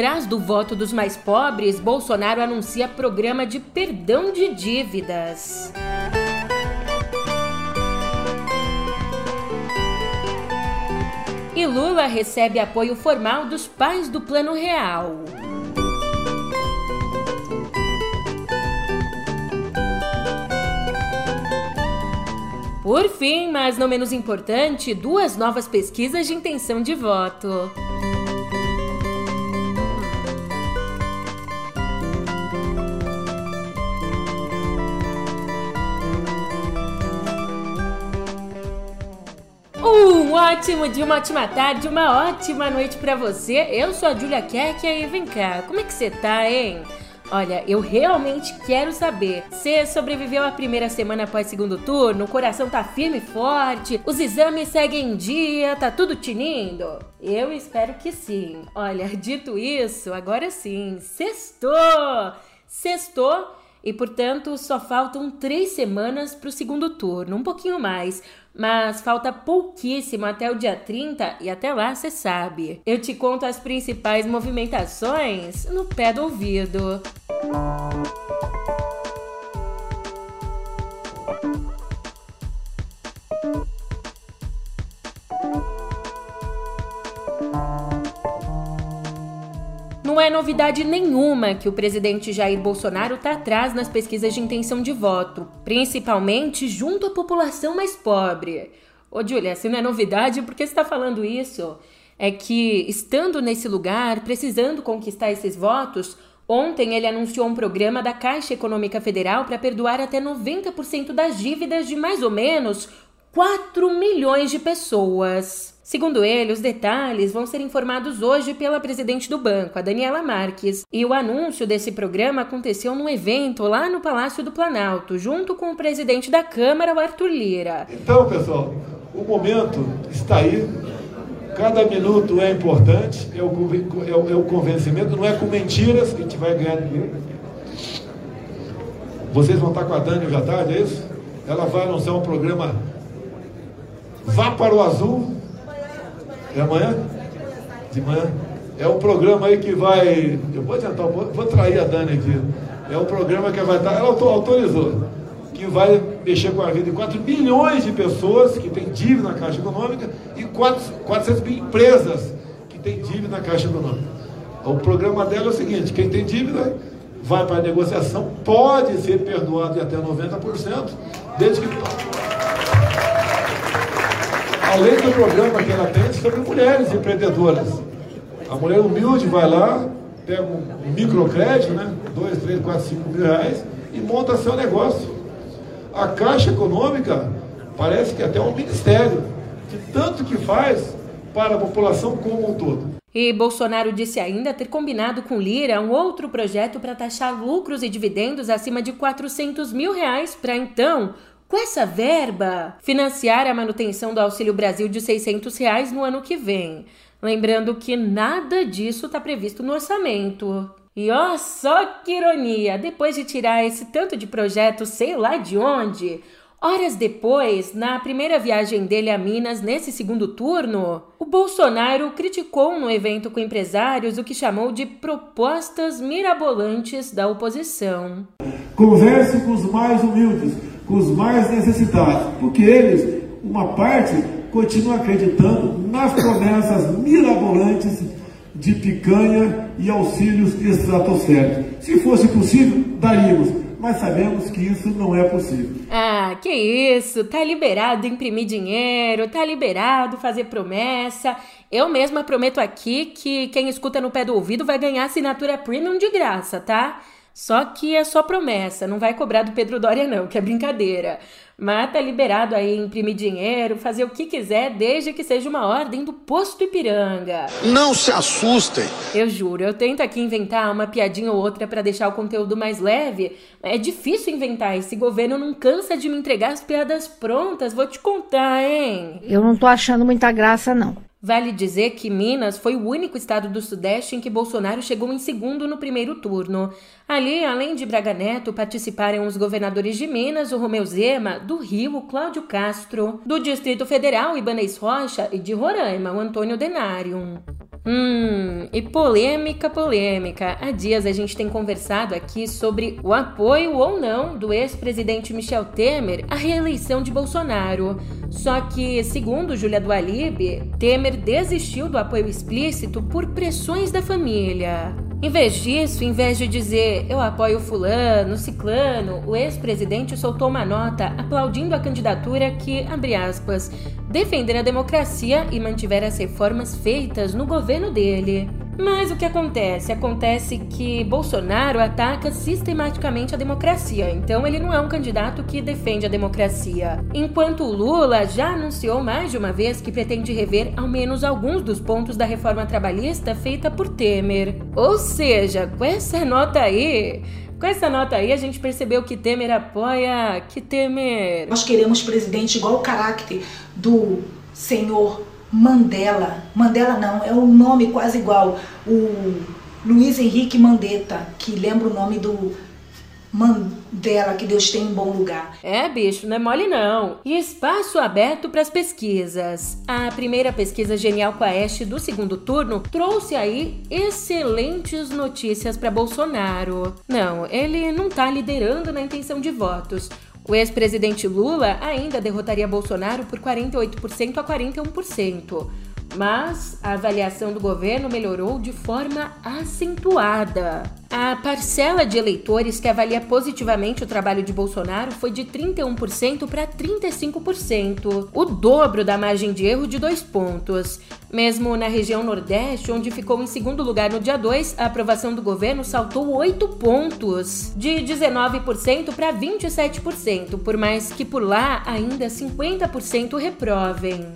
atrás do voto dos mais pobres, Bolsonaro anuncia programa de perdão de dívidas. E Lula recebe apoio formal dos pais do Plano Real. Por fim, mas não menos importante, duas novas pesquisas de intenção de voto. Um ótimo dia, uma ótima tarde, uma ótima noite pra você. Eu sou a Julia Kerkhoff e vem cá, como é que você tá, hein? Olha, eu realmente quero saber. Você sobreviveu à primeira semana após segundo turno? O coração tá firme e forte? Os exames seguem em dia? Tá tudo tinindo? Eu espero que sim. Olha, dito isso, agora sim. Sextou! Sextou! E, portanto, só faltam 3 semanas para o segundo turno, um pouquinho mais. Mas falta pouquíssimo até o dia 30 e até lá você sabe. Eu te conto as principais movimentações no pé do ouvido. Não é novidade nenhuma que o presidente Jair Bolsonaro está atrás nas pesquisas de intenção de voto, principalmente junto à população mais pobre. Ô, Julia, se não é novidade, por que você está falando isso? É que, estando nesse lugar, precisando conquistar esses votos, ontem ele anunciou um programa da Caixa Econômica Federal para perdoar até 90% das dívidas de mais ou menos 4 milhões de pessoas. Segundo ele, os detalhes vão ser informados hoje pela presidente do banco, a Daniella Marques. E o anúncio desse programa aconteceu num evento lá no Palácio do Planalto, junto com o presidente da Câmara, o Arthur Lira. Então, pessoal, o momento está aí. Cada minuto é importante. É o convencimento. Não é com mentiras que a gente vai ganhar dinheiro. Vocês vão estar com a Dani hoje à tarde, é isso? Ela vai anunciar um programa... Vá para o Azul. É amanhã? De manhã. É um programa aí que vai... Eu vou adiantar, vou trair a Dani aqui. É um programa que vai estar... Ela autorizou. Que vai mexer com a vida de 4 milhões de pessoas que têm dívida na Caixa Econômica e 400 mil empresas que têm dívida na Caixa Econômica. O programa dela é o seguinte. Quem tem dívida vai para a negociação. Pode ser perdoado em até 90%. Desde que... Além do programa que ela tem sobre mulheres empreendedoras. A mulher humilde vai lá, pega um microcrédito, né? 2, 3, 4, 5 mil reais e monta seu negócio. A Caixa Econômica parece que até é um ministério, de tanto que faz para a população como um todo. E Bolsonaro disse ainda ter combinado com Lira um outro projeto para taxar lucros e dividendos acima de 400 mil reais para então... Com essa verba, financiar a manutenção do Auxílio Brasil de R$ 600 reais no ano que vem. Lembrando que nada disso está previsto no orçamento. E ó, só que ironia, depois de tirar esse tanto de projeto sei lá de onde, horas depois, na primeira viagem dele a Minas nesse segundo turno, o Bolsonaro criticou no evento com empresários o que chamou de propostas mirabolantes da oposição. Converse com os mais humildes, com os mais necessitados, porque eles, uma parte, continua acreditando nas promessas mirabolantes de picanha e auxílios estratosféricos. Se fosse possível, daríamos, mas sabemos que isso não é possível. Ah, que isso, tá liberado imprimir dinheiro, tá liberado fazer promessa. Eu mesma prometo aqui que quem escuta no pé do ouvido vai ganhar assinatura premium de graça, tá? Só que é só promessa, não vai cobrar do Pedro Dória não, que é brincadeira. Mas tá liberado aí imprimir dinheiro, fazer o que quiser, desde que seja uma ordem do Posto Ipiranga. Não se assustem! Eu juro, eu tento aqui inventar uma piadinha ou outra pra deixar o conteúdo mais leve. É difícil inventar, esse governo não cansa de me entregar as piadas prontas, vou te contar, hein? Eu não tô achando muita graça, não. Vale dizer que Minas foi o único estado do Sudeste em que Bolsonaro chegou em segundo no primeiro turno. Ali, além de Braga Neto, participaram os governadores de Minas, o Romeu Zema, do Rio, o Cláudio Castro, do Distrito Federal, Ibaneis Rocha e de Roraima, o Antônio Denário. E polêmica. Há dias a gente tem conversado aqui sobre o apoio ou não do ex-presidente Michel Temer à reeleição de Bolsonaro. Só que, segundo Julia Dualib, Temer desistiu do apoio explícito por pressões da família. Em vez de dizer eu apoio fulano, ciclano, o ex-presidente soltou uma nota aplaudindo a candidatura que, abre aspas, defender a democracia e mantiver as reformas feitas no governo dele. Mas o que acontece? Acontece que Bolsonaro ataca sistematicamente a democracia, então ele não é um candidato que defende a democracia. Enquanto o Lula já anunciou mais de uma vez que pretende rever ao menos alguns dos pontos da reforma trabalhista feita por Temer. Ou seja, com essa nota aí a gente percebeu que Temer apoia, que Temer... Nós queremos presidente igual o caráter do senhor Mandela não, é um nome quase igual, o Luiz Henrique Mandetta, que lembra o nome do Mandela, que Deus tem em bom lugar. É, bicho, não é mole não. E espaço aberto para as pesquisas. A primeira pesquisa Genial Paeste do segundo turno trouxe aí excelentes notícias para Bolsonaro. Não, ele não tá liderando na intenção de votos. O ex-presidente Lula ainda derrotaria Bolsonaro por 48% a 41%, mas a avaliação do governo melhorou de forma acentuada. A parcela de eleitores que avalia positivamente o trabalho de Bolsonaro foi de 31% para 35%, o dobro da margem de erro de 2 pontos. Mesmo na região Nordeste, onde ficou em segundo lugar no dia 2, a aprovação do governo saltou 8 pontos, de 19% para 27%, por mais que por lá ainda 50% reprovem.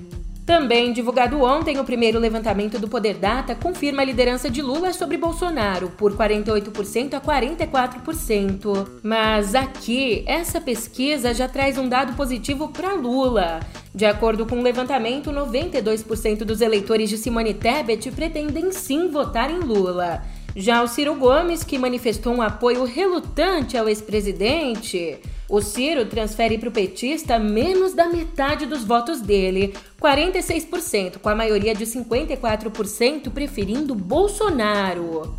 Também divulgado ontem, o primeiro levantamento do Poder Data confirma a liderança de Lula sobre Bolsonaro, por 48% a 44%. Mas aqui, essa pesquisa já traz um dado positivo para Lula. De acordo com o levantamento, 92% dos eleitores de Simone Tebet pretendem sim votar em Lula. Já o Ciro Gomes, que manifestou um apoio relutante ao ex-presidente... O Ciro transfere para o petista menos da metade dos votos dele, 46%, com a maioria de 54% preferindo Bolsonaro.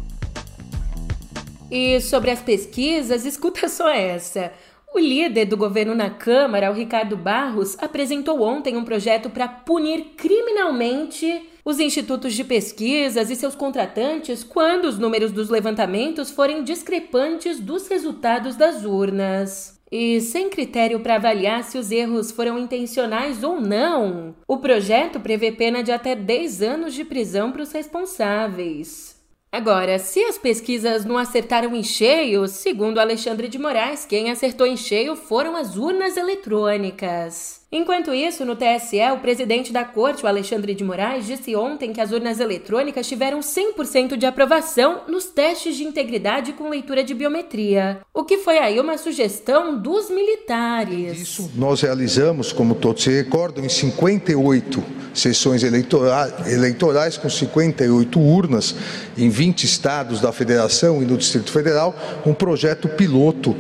E sobre as pesquisas, escuta só essa. O líder do governo na Câmara, o Ricardo Barros, apresentou ontem um projeto para punir criminalmente os institutos de pesquisas e seus contratantes quando os números dos levantamentos forem discrepantes dos resultados das urnas. E sem critério para avaliar se os erros foram intencionais ou não, o projeto prevê pena de até 10 anos de prisão para os responsáveis. Agora, se as pesquisas não acertaram em cheio, segundo Alexandre de Moraes, quem acertou em cheio foram as urnas eletrônicas. Enquanto isso, no TSE, o presidente da corte, o Alexandre de Moraes, disse ontem que as urnas eletrônicas tiveram 100% de aprovação nos testes de integridade com leitura de biometria, o que foi aí uma sugestão dos militares. Isso nós realizamos, como todos se recordam, em 58 sessões eleitorais com 58 urnas em 20 estados da Federação e no Distrito Federal, um projeto piloto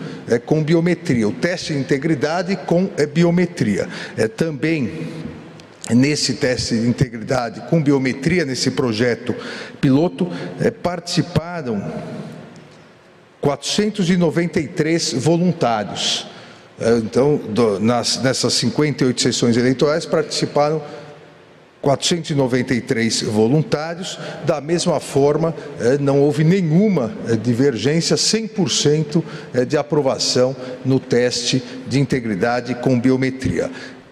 com biometria, o teste de integridade com biometria. Também nesse teste de integridade com biometria, nesse projeto piloto, participaram 493 voluntários. Então, nessas 58 sessões eleitorais participaram 493 voluntários, da mesma forma não houve nenhuma divergência, 100% de aprovação no teste de integridade com biometria.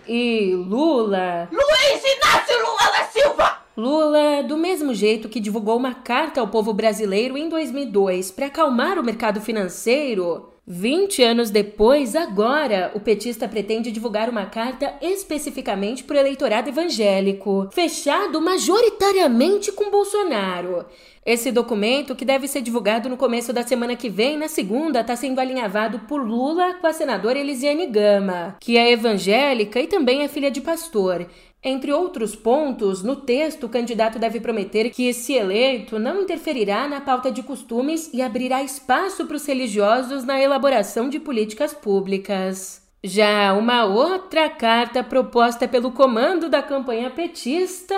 E Lula... Luiz Inácio Lula da Silva! Lula, do mesmo jeito que divulgou uma carta ao povo brasileiro em 2002 para acalmar o mercado financeiro... 20 anos depois, agora, o petista pretende divulgar uma carta especificamente para o eleitorado evangélico, fechado majoritariamente com Bolsonaro. Esse documento, que deve ser divulgado no começo da semana que vem, na segunda, está sendo alinhavado por Lula com a senadora Elisiane Gama, que é evangélica e também é filha de pastor. Entre outros pontos, no texto, o candidato deve prometer que, se eleito, não interferirá na pauta de costumes e abrirá espaço para os religiosos na elaboração de políticas públicas. Já uma outra carta proposta pelo comando da campanha petista...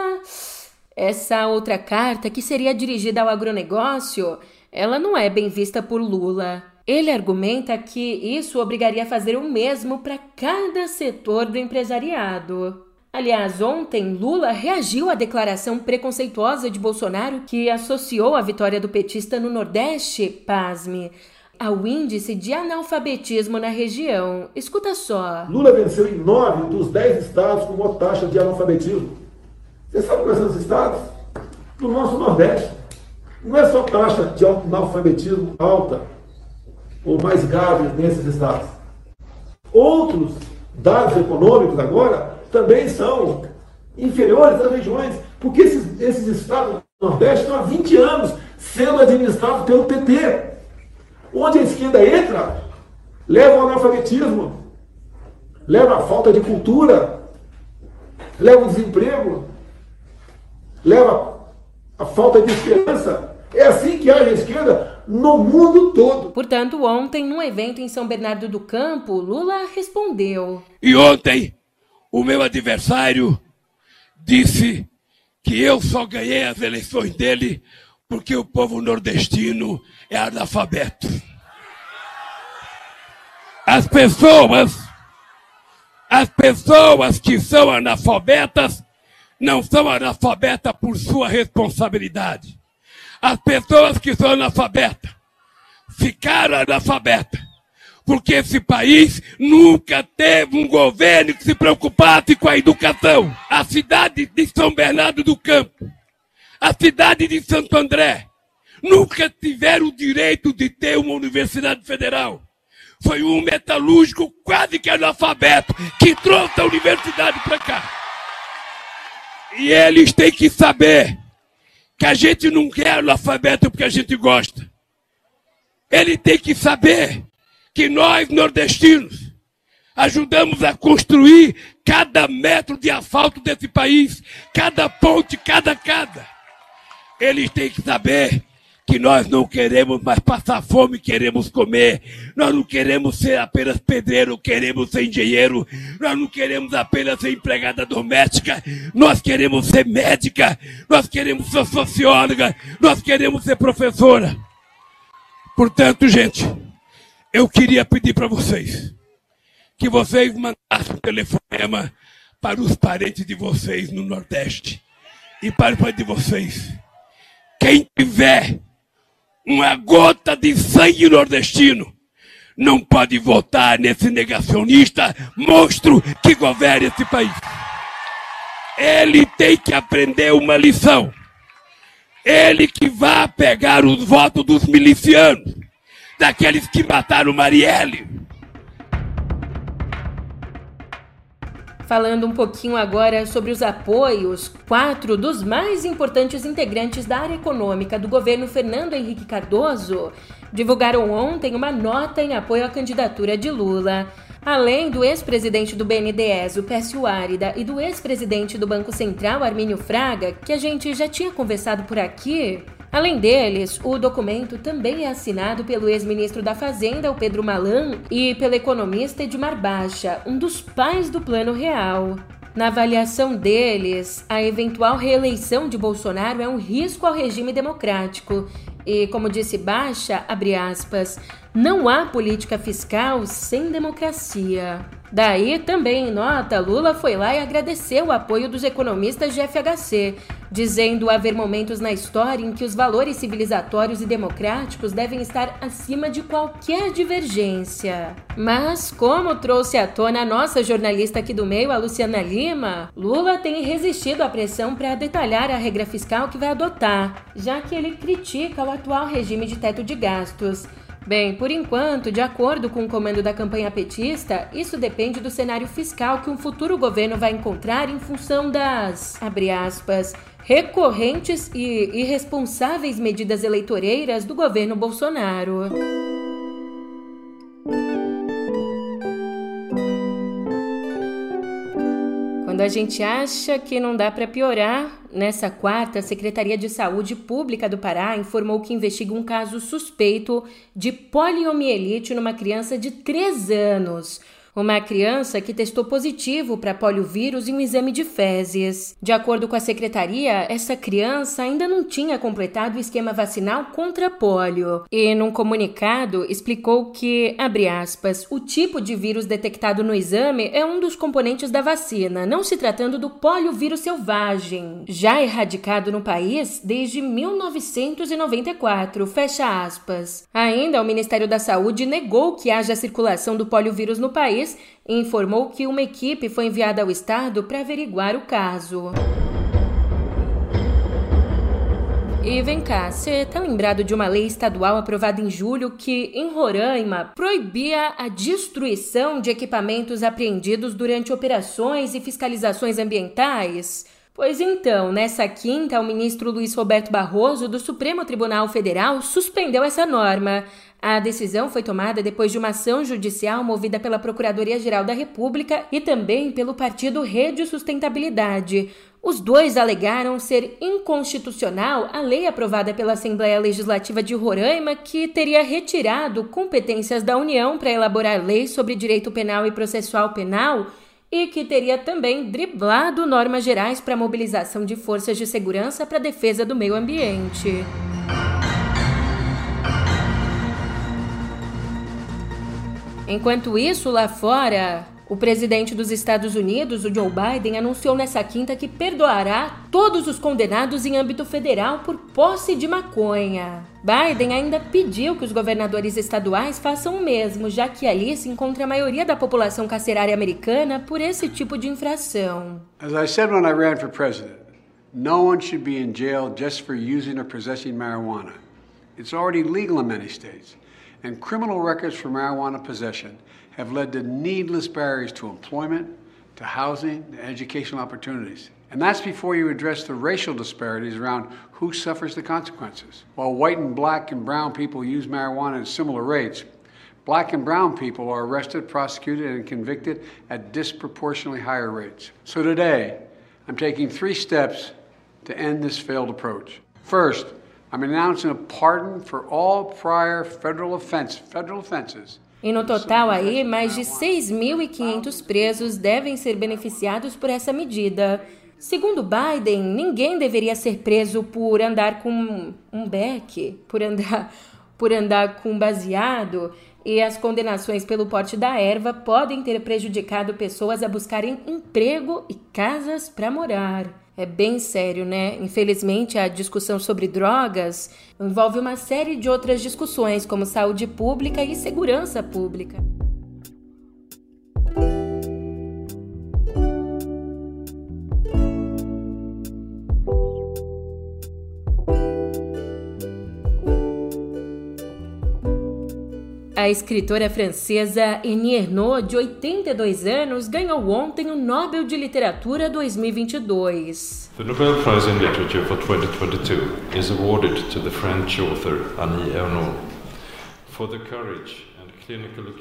Essa outra carta, que seria dirigida ao agronegócio, ela não é bem vista por Lula. Ele argumenta que isso obrigaria a fazer o mesmo para cada setor do empresariado. Aliás, ontem, Lula reagiu à declaração preconceituosa de Bolsonaro que associou a vitória do petista no Nordeste, pasme, ao índice de analfabetismo na região. Escuta só. Lula venceu em 9 dos 10 estados com uma taxa de analfabetismo. Você sabe quais são os estados? No nosso Nordeste. Não é só taxa de analfabetismo alta ou mais grave nesses estados. Outros dados econômicos agora também são inferiores às regiões, porque esses estados do Nordeste estão há 20 anos sendo administrados pelo PT. Onde a esquerda entra, leva o analfabetismo, leva a falta de cultura, leva o desemprego, leva a falta de esperança. É assim que age a esquerda no mundo todo. Portanto, ontem, num evento em São Bernardo do Campo, Lula respondeu. E ontem, o meu adversário disse que eu só ganhei as eleições dele porque o povo nordestino é analfabeto. As pessoas que são analfabetas não são analfabetas por sua responsabilidade. As pessoas que são analfabetas ficaram analfabetas porque esse país nunca teve um governo que se preocupasse com a educação. A cidade de São Bernardo do Campo, a cidade de Santo André, nunca tiveram o direito de ter uma universidade federal. Foi um metalúrgico quase que analfabeto que trouxe a universidade para cá. E eles têm que saber que a gente não quer analfabeto porque a gente gosta. Ele tem que saber que nós, nordestinos, ajudamos a construir cada metro de asfalto desse país, cada ponte, cada casa. Eles têm que saber que nós não queremos mais passar fome, queremos comer. Nós não queremos ser apenas pedreiro, queremos ser engenheiro. Nós não queremos apenas ser empregada doméstica. Nós queremos ser médica. Nós queremos ser socióloga. Nós queremos ser professora. Portanto, gente, eu queria pedir para vocês que vocês mandassem um telefonema para os parentes de vocês no Nordeste e para os parentes de vocês. Quem tiver uma gota de sangue nordestino não pode votar nesse negacionista monstro que governa esse país. Ele tem que aprender uma lição. Ele que vai pegar os votos dos milicianos, daqueles que mataram Marielle. Falando um pouquinho agora sobre os apoios, 4 dos mais importantes integrantes da área econômica do governo Fernando Henrique Cardoso divulgaram ontem uma nota em apoio à candidatura de Lula. Além do ex-presidente do BNDES, o Pércio Árida, e do ex-presidente do Banco Central, Armínio Fraga, que a gente já tinha conversado por aqui, além deles, o documento também é assinado pelo ex-ministro da Fazenda, o Pedro Malan, e pelo economista Edmar Bacha, um dos pais do Plano Real. Na avaliação deles, a eventual reeleição de Bolsonaro é um risco ao regime democrático. E, como disse Bacha, abre aspas, não há política fiscal sem democracia. Daí, também em nota, Lula foi lá e agradeceu o apoio dos economistas de FHC, dizendo haver momentos na história em que os valores civilizatórios e democráticos devem estar acima de qualquer divergência. Mas, como trouxe à tona a nossa jornalista aqui do meio, a Luciana Lima, Lula tem resistido à pressão para detalhar a regra fiscal que vai adotar, já que ele critica o atual regime de teto de gastos. Bem, por enquanto, de acordo com o comando da campanha petista, isso depende do cenário fiscal que um futuro governo vai encontrar em função das, abre aspas, recorrentes e irresponsáveis medidas eleitoreiras do governo Bolsonaro. Quando a gente acha que não dá para piorar, nessa quarta, a Secretaria de Saúde Pública do Pará informou que investiga um caso suspeito de poliomielite numa criança de 3 anos. uma criança que testou positivo para poliovírus em um exame de fezes. De acordo com a secretaria, essa criança ainda não tinha completado o esquema vacinal contra pólio e, num comunicado, explicou que, abre aspas, o tipo de vírus detectado no exame é um dos componentes da vacina, não se tratando do poliovírus selvagem, já erradicado no país desde 1994, fecha aspas. Ainda, o Ministério da Saúde negou que haja circulação do poliovírus no país e informou que uma equipe foi enviada ao estado para averiguar o caso. E vem cá, você tá lembrado de uma lei estadual aprovada em julho que, em Roraima, proibia a destruição de equipamentos apreendidos durante operações e fiscalizações ambientais? Pois então, nessa quinta, o ministro Luiz Roberto Barroso, do Supremo Tribunal Federal, suspendeu essa norma. A decisão foi tomada depois de uma ação judicial movida pela Procuradoria-Geral da República e também pelo partido Rede Sustentabilidade. Os dois alegaram ser inconstitucional a lei aprovada pela Assembleia Legislativa de Roraima, que teria retirado competências da União para elaborar leis sobre direito penal e processual penal, e que teria também driblado normas gerais para mobilização de forças de segurança para a defesa do meio ambiente. Enquanto isso, lá fora, o presidente dos Estados Unidos, o Joe Biden, anunciou nessa quinta que perdoará todos os condenados em âmbito federal por posse de maconha. Biden ainda pediu que os governadores estaduais façam o mesmo, já que ali se encontra a maioria da população carcerária americana por esse tipo de infração. As I said when I ran for president, no one should be in jail just for using or possessing marijuana. It's already legal in many states. And criminal records for marijuana possession have led to needless barriers to employment, to housing, and educational opportunities. And that's before you address the racial disparities around who suffers the consequences. While white and black and brown people use marijuana at similar rates, black and brown people are arrested, prosecuted, and convicted at disproportionately higher rates. So today, I'm taking three steps to end this failed approach. First, I'm announcing a pardon for all prior federal offenses. E no total aí, mais de 6.500 presos devem ser beneficiados por essa medida. Segundo Biden, ninguém deveria ser preso por andar com um beck, por andar com baseado, e as condenações pelo porte da erva podem ter prejudicado pessoas a buscarem emprego e casas para morar. É bem sério, né? Infelizmente, a discussão sobre drogas envolve uma série de outras discussões, como saúde pública e segurança pública. A escritora francesa Annie Ernaux, de 82 anos, ganhou ontem o Nobel de Literatura 2022. The Nobel Prize in Literature for 2022 is awarded to the French author Annie Ernaux for the courage.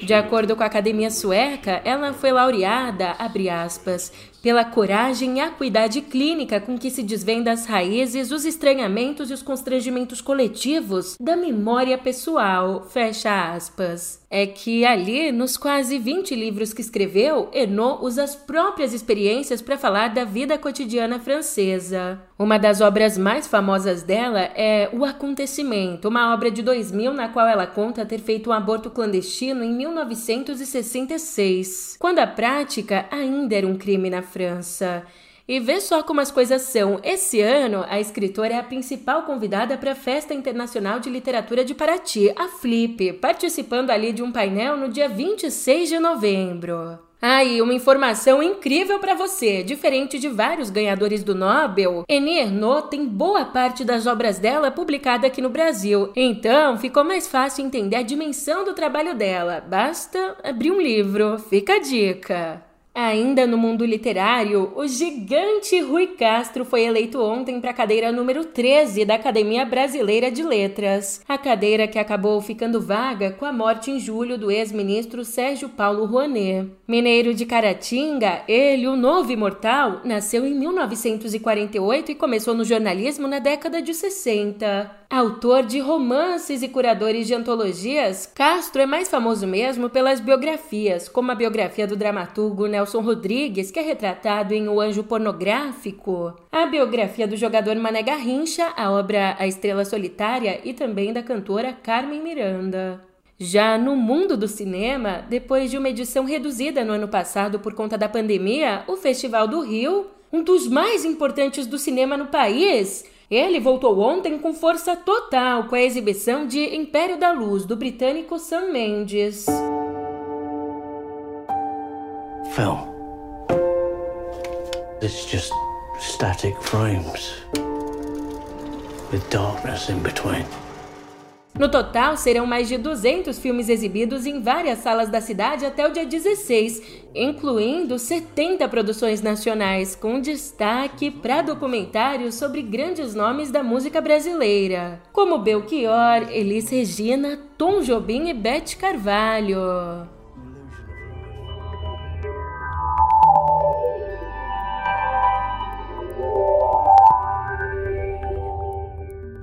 De acordo com a Academia Sueca, ela foi laureada, abre aspas, pela coragem e acuidade clínica com que se desvenda as raízes, os estranhamentos e os constrangimentos coletivos da memória pessoal, fecha aspas. É que ali, nos quase 20 livros que escreveu, Ernaux usa as próprias experiências para falar da vida cotidiana francesa. Uma das obras mais famosas dela é O Acontecimento, uma obra de 2000 na qual ela conta ter feito um aborto clandestino em 1966, quando a prática ainda era um crime na França. E vê só como as coisas são. Esse ano, a escritora é a principal convidada para a Festa Internacional de Literatura de Paraty, a FLIP, participando ali de um painel no dia 26 de novembro. Ah, e uma informação incrível para você. Diferente de vários ganhadores do Nobel, Annie Ernaux tem boa parte das obras dela publicada aqui no Brasil. Então, ficou mais fácil entender a dimensão do trabalho dela. Basta abrir um livro. Fica a dica. Ainda no mundo literário, o gigante Rui Castro foi eleito ontem para a cadeira número 13 da Academia Brasileira de Letras. A cadeira que acabou ficando vaga com a morte em julho do ex-ministro Sérgio Paulo Rouanet. Mineiro de Caratinga, ele, o novo imortal, nasceu em 1948 e começou no jornalismo na década de 60. Autor de romances e curadores de antologias, Castro é mais famoso mesmo pelas biografias, como a biografia do dramaturgo Nelson Rodrigues, que é retratado em O Anjo Pornográfico, a biografia do jogador Mané Garrincha, a obra A Estrela Solitária e também da cantora Carmen Miranda. Já no mundo do cinema, depois de uma edição reduzida no ano passado por conta da pandemia, o Festival do Rio, um dos mais importantes do cinema no país, ele voltou ontem com força total com a exibição de Império da Luz, do britânico Sam Mendes. Film. It's just static frames with darkness in between. No total, serão mais de 200 filmes exibidos em várias salas da cidade até o dia 16, incluindo 70 produções nacionais, com destaque para documentários sobre grandes nomes da música brasileira, como Belchior, Elis Regina, Tom Jobim e Beth Carvalho.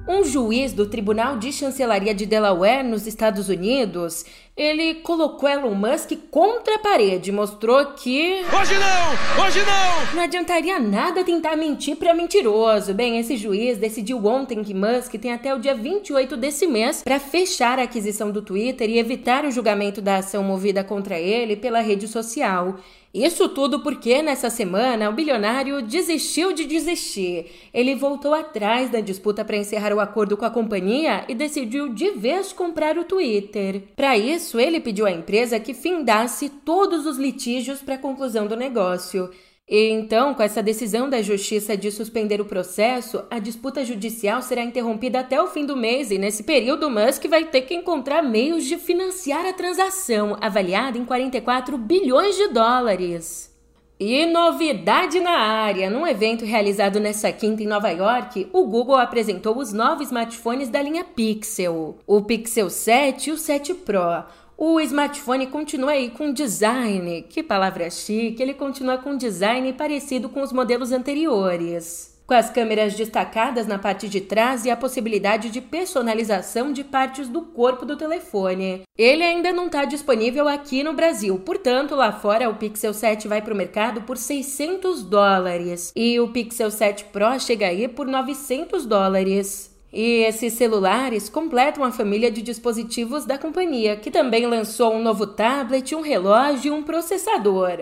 Um juiz do Tribunal de Chancelaria de Delaware, nos Estados Unidos, ele colocou Elon Musk contra a parede, mostrou que... Hoje não! Não adiantaria nada tentar mentir para mentiroso. Bem, esse juiz decidiu ontem que Musk tem até o dia 28 desse mês para fechar a aquisição do Twitter e evitar o julgamento da ação movida contra ele pela rede social. Isso tudo porque, nessa semana, o bilionário desistiu de desistir. Ele voltou atrás da disputa para encerrar o acordo com a companhia e decidiu de vez comprar o Twitter. Para isso, ele pediu à empresa que findasse todos os litígios para a conclusão do negócio. E então, com essa decisão da justiça de suspender o processo, a disputa judicial será interrompida até o fim do mês e, nesse período, Musk vai ter que encontrar meios de financiar a transação, avaliada em 44 bilhões de dólares. E novidade na área! Num evento realizado nesta quinta em Nova York, o Google apresentou os novos smartphones da linha Pixel, o Pixel 7 e o 7 Pro. O smartphone continua aí com design, que palavra chique, ele continua com design parecido com os modelos anteriores, com as câmeras destacadas na parte de trás e a possibilidade de personalização de partes do corpo do telefone. Ele ainda não está disponível aqui no Brasil, portanto, lá fora o Pixel 7 vai para o mercado por $600 e o Pixel 7 Pro chega aí por $900. E esses celulares completam a família de dispositivos da companhia, que também lançou um novo tablet, um relógio e um processador.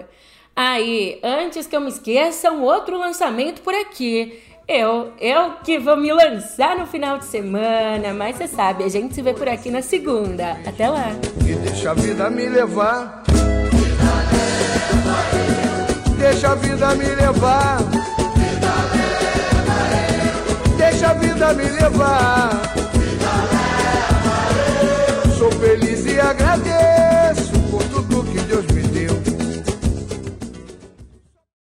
Aí, antes que eu me esqueça, um outro lançamento por aqui. Eu que vou me lançar no final de semana, mas você sabe, a gente se vê por aqui na segunda. Até lá! E deixa a vida me levar. Deixa a vida me levar. Deixa a vida me levar.